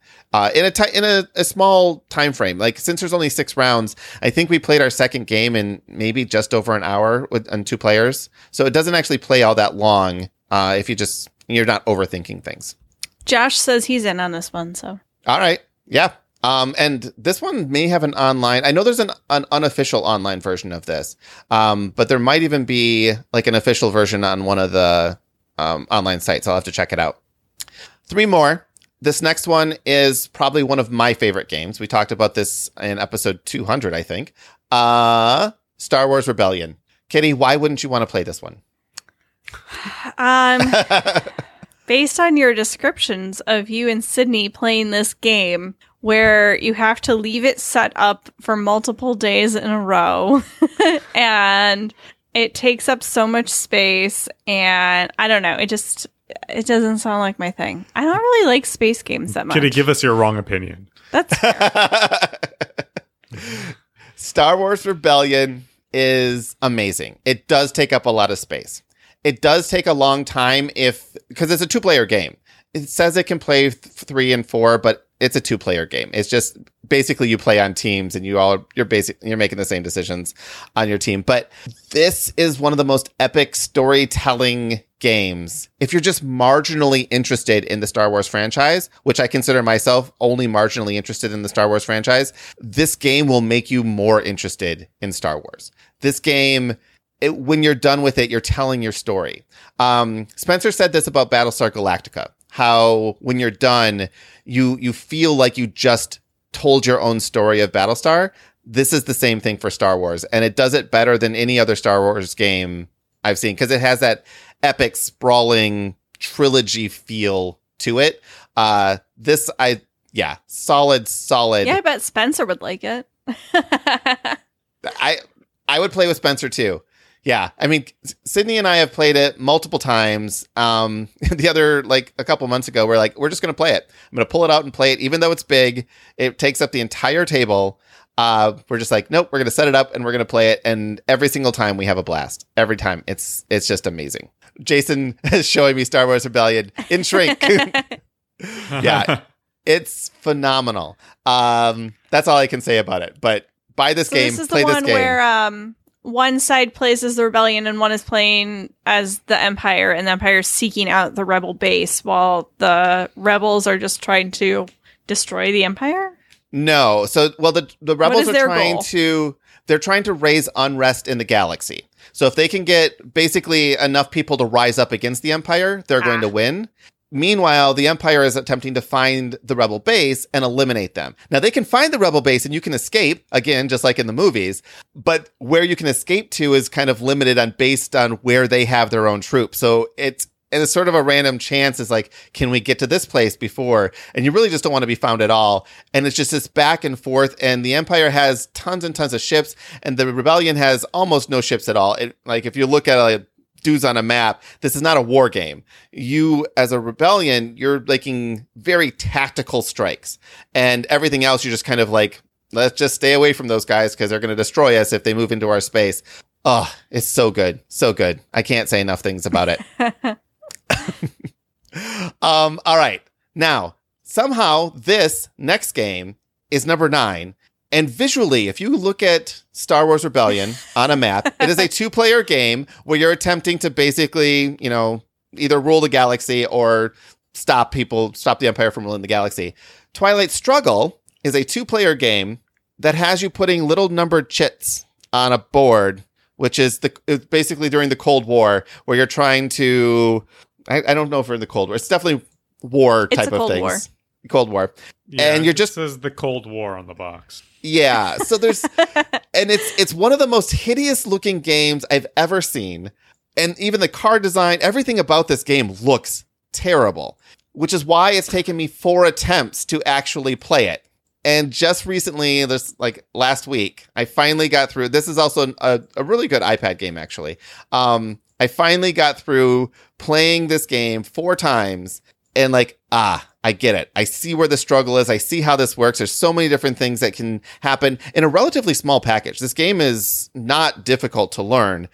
In a small time frame, like since there's only 6 rounds, I think we played our second game in maybe just over an hour on 2 players. So it doesn't actually play all that long if you're not overthinking things. Josh says he's in on this one, so. All right. Yeah. And this one may have an online. I know there's an unofficial online version of this, but there might even be like an official version on one of the online sites. I'll have to check it out. 3 more. This next one is probably one of my favorite games. We talked about this in episode 200, I think. Star Wars Rebellion. Kitty, why wouldn't you want to play this one? Based on your descriptions of you and Sydney playing this game where you have to leave it set up for multiple days in a row and it takes up so much space, and I don't know, it doesn't sound like my thing. I don't really like space games that much. Kitty, give us your wrong opinion. That's fair. Star Wars Rebellion is amazing. It does take up a lot of space. It does take a long time because it's a 2-player game. It says it can play 3 and 4, but it's a 2-player game. It's just basically you play on teams and you're making the same decisions on your team. But this is one of the most epic storytelling games. If you're just marginally interested in the Star Wars franchise, which I consider myself only marginally interested in the Star Wars franchise, this game will make you more interested in Star Wars. This game, when you're done with it, you're telling your story. Spencer said this about Battlestar Galactica, how when you're done, you feel like you just told your own story of Battlestar. this is the same thing for Star Wars, and it does it better than any other Star Wars game I've seen, because it has that epic, sprawling trilogy feel to it. Solid. Yeah, I bet Spencer would like it. I would play with Spencer too. Yeah, I mean, Sydney and I have played it multiple times. The other, a couple months ago, we're just going to play it. I'm going to pull it out and play it, even though it's big. It takes up the entire table. We're just nope, we're going to set it up and we're going to play it. And every single time we have a blast. Every time. It's just amazing. Jason is showing me Star Wars Rebellion in shrink. Yeah, it's phenomenal. That's all I can say about it. But buy this game, play this game. This is the one where... one side plays as the rebellion and one is playing as the Empire, and the Empire is seeking out the rebel base while the rebels are just trying to destroy the Empire? No. The rebels are trying to... They're trying to raise unrest in the galaxy. So if they can get basically enough people to rise up against the Empire, they're going to win. Meanwhile, the Empire is attempting to find the rebel base and eliminate them. Now, they can find the rebel base and you can escape, again, just like in the movies. But where you can escape to is kind of limited based on where they have their own troops. So it's sort of a random chance. It's can we get to this place before? And you really just don't want to be found at all. And it's just this back and forth. And the Empire has tons and tons of ships. And the Rebellion has almost no ships at all. If you look at dudes on a map, this is not a war game. You, as a rebellion, you're making very tactical strikes, and everything else you're just kind of let's just stay away from those guys because they're going to destroy us if they move into our space. Oh, it's so good. So good. I can't say enough things about it. All right. Now, somehow this next game is number 9. And visually, if you look at Star Wars Rebellion on a map, it is a 2-player game where you're attempting to basically, either rule the galaxy or stop the Empire from ruling the galaxy. Twilight Struggle is a 2-player game that has you putting little numbered chits on a board, which is basically during the Cold War, where you're trying to... I don't know if we're in the Cold War. It's definitely war type of things. Cold War. Yeah, and you're just... It says the Cold War on the box. Yeah, so there's, and it's one of the most hideous looking games I've ever seen. And even the card design, everything about this game looks terrible, which is why it's taken me 4 attempts to actually play it. And just recently, last week, I finally got through, this is also a really good iPad game, actually. I finally got through playing this game 4 times and I get it. I see where the struggle is. I see how this works. There's so many different things that can happen in a relatively small package. This game is not difficult to learn.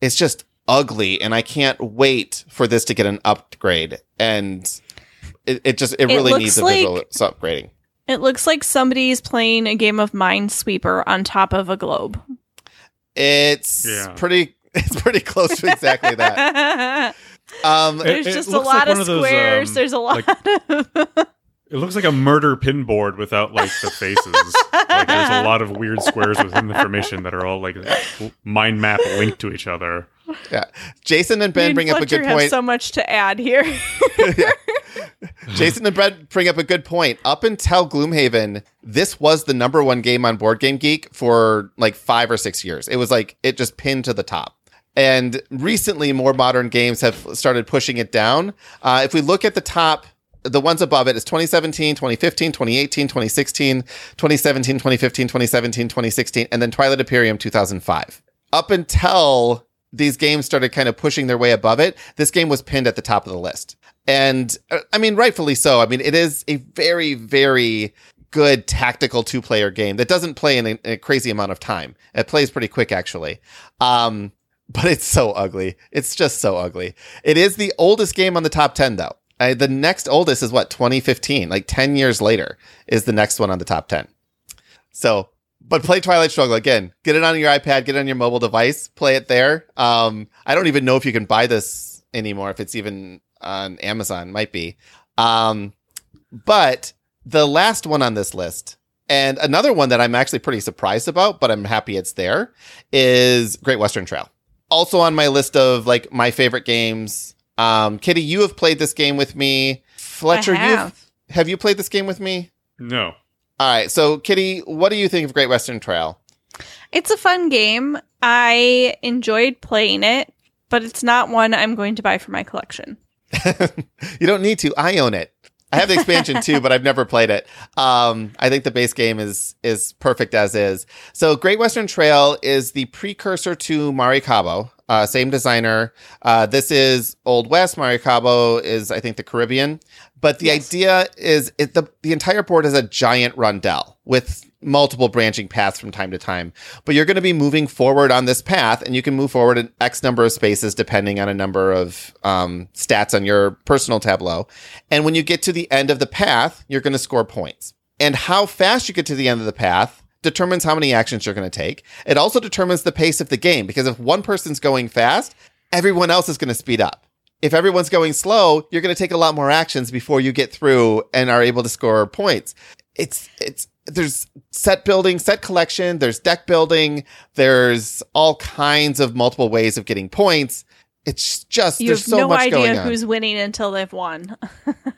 It's just ugly, and I can't wait for this to get an upgrade. And it really needs a visual upgrading. It looks like somebody's playing a game of Minesweeper on top of a globe. It's pretty close to exactly that. There's just a lot of squares. There's a lot of... It looks like a murder pin board without the faces. There's a lot of weird squares within the formation that are all mind map linked to each other. Yeah, Jason and Ben bring up a good point. Have so much to add here. Yeah. Jason and Ben bring up a good point. Up until Gloomhaven, this was the number 1 game on BoardGameGeek for 5 or 6 years. It was it just pinned to the top. And recently, more modern games have started pushing it down. If we look at the top, the ones above it is 2017, 2015, 2018, 2016, 2017, 2015, 2017, 2016, and then Twilight Imperium 2005. Up until these games started kind of pushing their way above it, this game was pinned at the top of the list. And, rightfully so. It is a very, very good tactical 2-player game that doesn't play in a crazy amount of time. It plays pretty quick, actually. But it's so ugly. It's just so ugly. It is the oldest game on the top 10, though. The next oldest is 2015, 10 years later is the next one on the top 10. So, but play Twilight Struggle again. Get it on your iPad, get it on your mobile device, play it there. I don't even know if you can buy this anymore, if it's even on Amazon, might be. But the last one on this list, and another one that I'm actually pretty surprised about, but I'm happy it's there, is Great Western Trail. Also on my list of my favorite games. Kitty, you have played this game with me. Fletcher, have you played this game with me? No. All right. So, Kitty, what do you think of Great Western Trail? It's a fun game. I enjoyed playing it, but it's not one I'm going to buy for my collection. You don't need to. I own it. I have the expansion too, but I've never played it. I think the base game is perfect as is. So Great Western Trail is the precursor to Maricabo, same designer. This is Old West. Maricabo is, I think, the Caribbean. But the idea is the entire board is a giant rondel with multiple branching paths from time to time. But you're going to be moving forward on this path, and you can move forward in X number of spaces depending on a number of stats on your personal tableau. And when you get to the end of the path, you're going to score points. And how fast you get to the end of the path determines how many actions you're going to take. It also determines the pace of the game, because if one person's going fast, everyone else is going to speed up. If everyone's going slow, you're going to take a lot more actions before you get through and are able to score points. There's set building, set collection, there's deck building, there's all kinds of multiple ways of getting points. It's just, there's so much going on. You have no idea who's winning until they've won.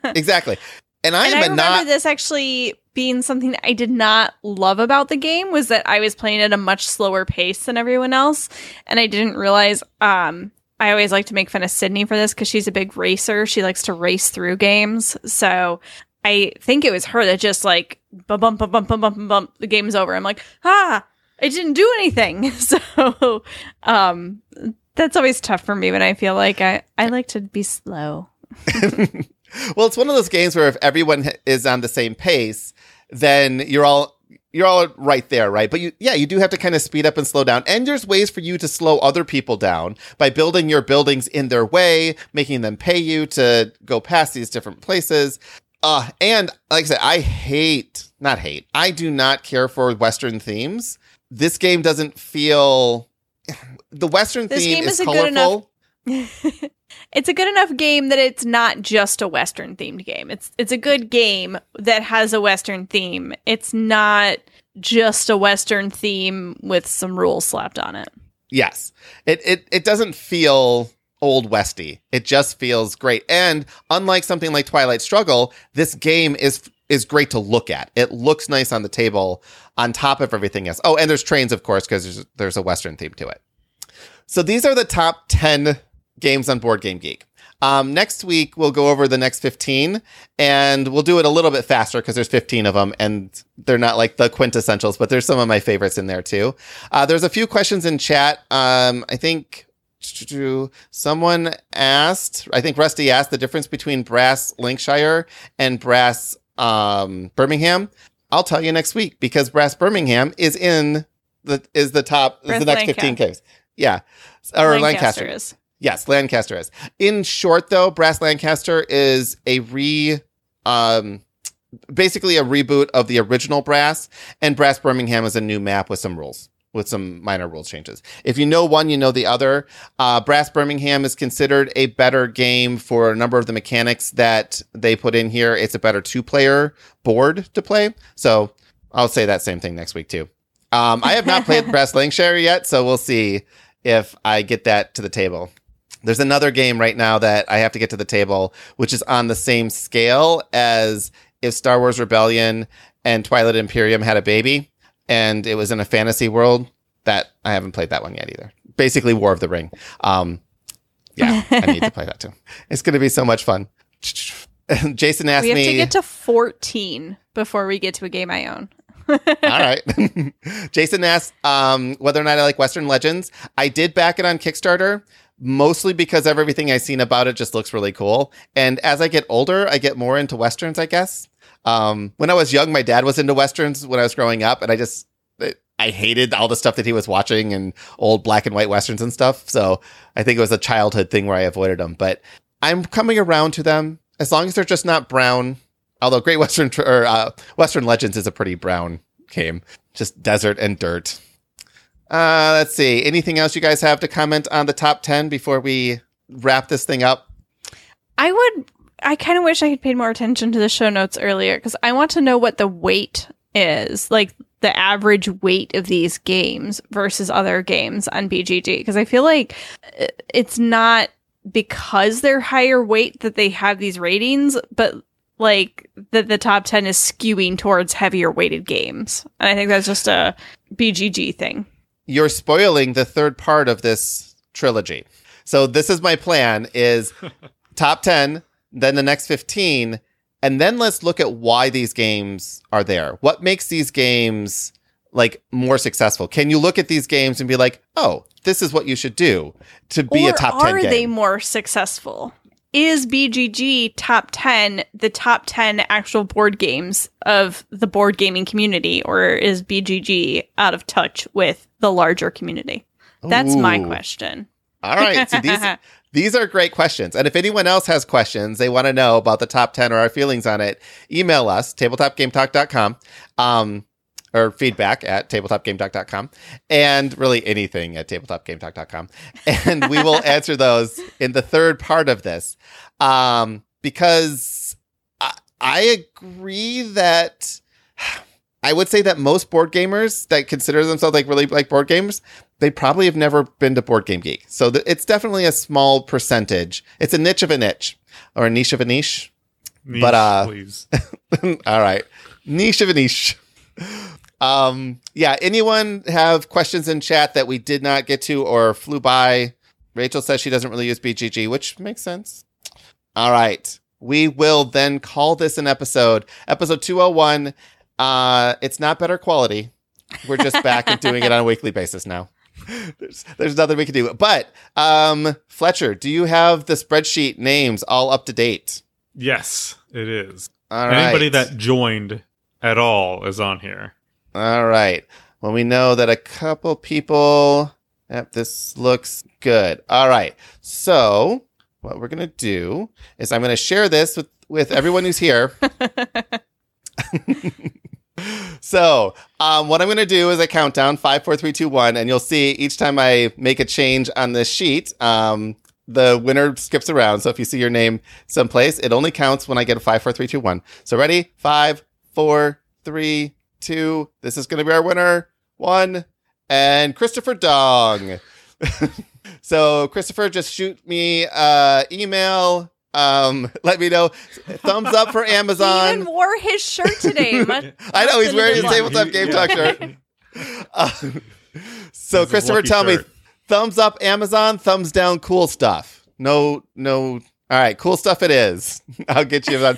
Exactly. And I remember this actually being something I did not love about the game, was that I was playing at a much slower pace than everyone else. And I didn't realize, I always like to make fun of Sydney for this because she's a big racer. She likes to race through games. So I think it was her that just like, bump, bump, bump, bump, bump, bump, the game's over. I'm like, I didn't do anything. So that's always tough for me when I feel like I like to be slow. Well, it's one of those games where if everyone is on the same pace, then you're all right there, right? But you do have to kind of speed up and slow down. And there's ways for you to slow other people down by building your buildings in their way, making them pay you to go past these different places. And like I said, I do not care for Western themes. This game doesn't feel... The Western theme is colorful. It's a good enough game that it's not just a Western themed game. It's a good game that has a Western theme. It's not just a Western theme with some rules slapped on it. Yes. It doesn't feel Old Westy. It just feels great. And unlike something like Twilight Struggle, this game is great to look at. It looks nice on the table on top of everything else. Oh, and there's trains, of course, because there's a Western theme to it. So these are the top 10 games on BoardGameGeek. Next week, we'll go over the next 15, and we'll do it a little bit faster because there's 15 of them, and they're not like the quintessentials, but there's some of my favorites in there, too. There's a few questions in chat. I think... Someone asked, I think Rusty asked, the difference between Brass Lancashire and Brass Birmingham. I'll tell you next week, because Brass Birmingham is the next 15 cases. Yeah. Or Lancaster is. Yes, Lancaster is. In short, though, Brass Lancaster is a basically a reboot of the original Brass, and Brass Birmingham is a new map with some rules. With some minor rule changes. If you know one, you know the other. Brass Birmingham is considered a better game for a number of the mechanics that they put in here. It's a better two-player board to play. So I'll say that same thing next week, too. I have not played Brass Lancashire yet, so we'll see if I get that to the table. There's another game right now that I have to get to the table, which is on the same scale as if Star Wars Rebellion and Twilight Imperium had a baby. And it was in a fantasy world. That I haven't played that one yet either. Basically War of the Ring. I need to play that too. It's going to be so much fun. Jason asked me... We have to get to 14 before we get to a game I own. All right. Jason asked whether or not I like Western Legends. I did back it on Kickstarter, mostly because of everything I've seen about it just looks really cool. And as I get older, I get more into Westerns, I guess. When I was young, my dad was into Westerns when I was growing up, and I hated all the stuff that he was watching and old black and white Westerns and stuff. So I think it was a childhood thing where I avoided them, but I'm coming around to them as long as they're just not brown. Although Great Western Western Legends is a pretty brown game, just desert and dirt. Let's see. Anything else you guys have to comment on the top 10 before we wrap this thing up? I kind of wish I had paid more attention to the show notes earlier, because I want to know what the weight is, like the average weight of these games versus other games on BGG, because I feel like it's not because they're higher weight that they have these ratings, but like that the top 10 is skewing towards heavier weighted games. And I think that's just a BGG thing. You're spoiling the third part of this trilogy. So this is my plan, is top 10, then the next 15, and then let's look at why these games are there. What makes these games like more successful? Can you look at these games and be like, oh, this is what you should do to be a top 10 game? Or are they more successful? Is BGG top 10 the top 10 actual board games of the board gaming community, or is BGG out of touch with the larger community? That's my question. All right. So these are great questions. And if anyone else has questions they want to know about the top 10 or our feelings on it, email us, tabletopgametalk.com. Or feedback at tabletopgametalk.com, and really anything at tabletopgametalk.com. And we will answer those in the third part of this. Because I agree that I would say that most board gamers that consider themselves like really like board games, they probably have never been to BoardGameGeek. So it's definitely a small percentage. It's a niche of a niche, or a niche of a niche. Niche, but, please. All right. Niche of a niche. Yeah, anyone have questions in chat that we did not get to or flew by? Rachel says she doesn't really use BGG, which makes sense. All right. We will then call this an episode. Episode 201. It's not better quality. We're just back and doing it on a weekly basis now. There's nothing we can do. But, Fletcher, do you have the spreadsheet names all up to date? Yes, it is. All right. Anybody that joined at all is on here. All right. Well, we know that a couple people... Yep, this looks good. All right. So what we're going to do is I'm going to share this with everyone who's here. So what I'm going to do is a countdown, 5, 4, 3, 2, 1, and you'll see each time I make a change on this sheet, the winner skips around. So if you see your name someplace, it only counts when I get a 5, 4, 3, 2, 1. So ready? 5, 4, 3, 2, this is going to be our winner. 1, and Christopher Dong. So Christopher, just shoot me email. Let me know. Thumbs up for Amazon. He even wore his shirt today. I know, he's wearing his Tabletop Game Talk shirt. So this Christopher, tell me, thumbs up Amazon, thumbs down cool stuff. No. All right, cool stuff it is. I'll get you on.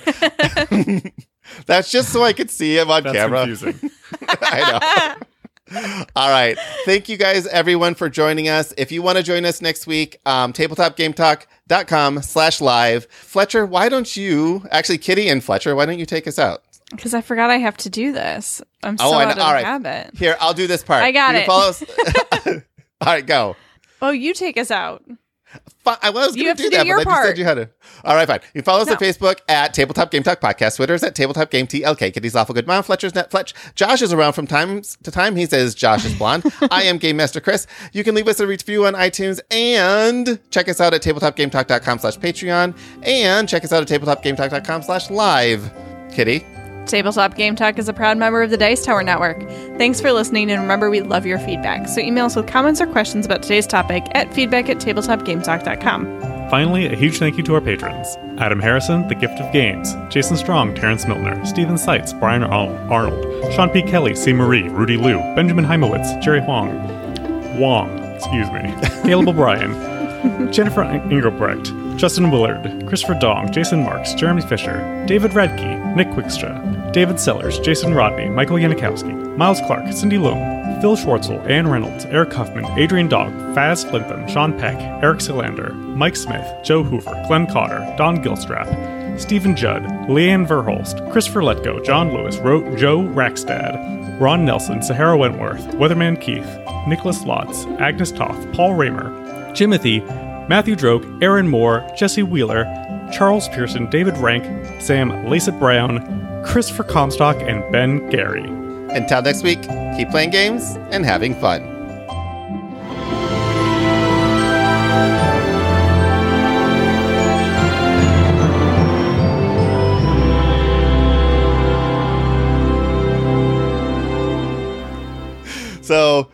That's just so I could see him on camera. That's confusing. I know. All right. Thank you guys, everyone, for joining us. If you want to join us next week, tabletopgametalk.com/live. Fletcher, why don't you... Actually, Kitty and Fletcher, why don't you take us out? Because I forgot I have to do this. I'm so out of the habit. Here, I'll do this part. I got it. Follow us. All right, go. Oh, you take us out. I was going to do that, but I just said you had to. All right, fine. You follow us on Facebook at Tabletop Game Talk Podcast. Twitter is at Tabletop Game TLK. Kitty's Awful Good Mom. Fletcher's Net Fletch. Josh is around from time to time. He says Josh is blonde. I am Game Master Chris. You can leave us a review on iTunes and check us out at tabletopgametalk.com/Patreon and check us out at tabletopgametalk.com/live. Kitty. Tabletop Game Talk is a proud member of the Dice Tower Network. Thanks for listening, and remember, we love your feedback. So email us with comments or questions about today's topic at feedback@tabletopgametalk.com. Finally, a huge thank you to our patrons. Adam Harrison, The Gift of Games, Jason Strong, Terrence Miltner, Stephen Seitz, Brian Arnold, Sean P. Kelly, C. Marie, Rudy Liu, Benjamin Heimowitz, Jerry Wong, Caleb O'Brien, Jennifer Engelbrecht, Justin Willard, Christopher Dong, Jason Marks, Jeremy Fisher, David Radke, Nick Quickstra, David Sellers, Jason Rodney, Michael Yanikowski, Miles Clark, Cindy Loam, Phil Schwartzel, Ann Reynolds, Eric Huffman, Adrian Dog, Faz Flintham, Sean Peck, Eric Silander, Mike Smith, Joe Hoover, Glenn Cotter, Don Gilstrap, Stephen Judd, Leanne Verholst, Christopher Letko, John Lewis, Joe Rackstad, Ron Nelson, Sahara Wentworth, Weatherman Keith, Nicholas Lotz, Agnes Toth, Paul Raymer, Jimothy, Matthew Droke, Aaron Moore, Jesse Wheeler, Charles Pearson, David Rank, Sam Lacet Brown, Christopher Comstock, and Ben Gary. Until next week, keep playing games and having fun. So...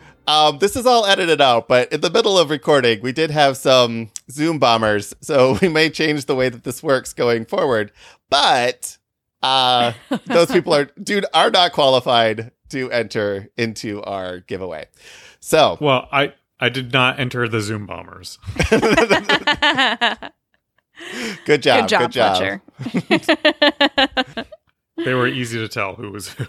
this is all edited out, but in the middle of recording, we did have some Zoom bombers, so we may change the way that this works going forward. But Those people are not qualified to enter into our giveaway. So, well, I did not enter the Zoom bombers. Good job, Fletcher. They were easy to tell who was who.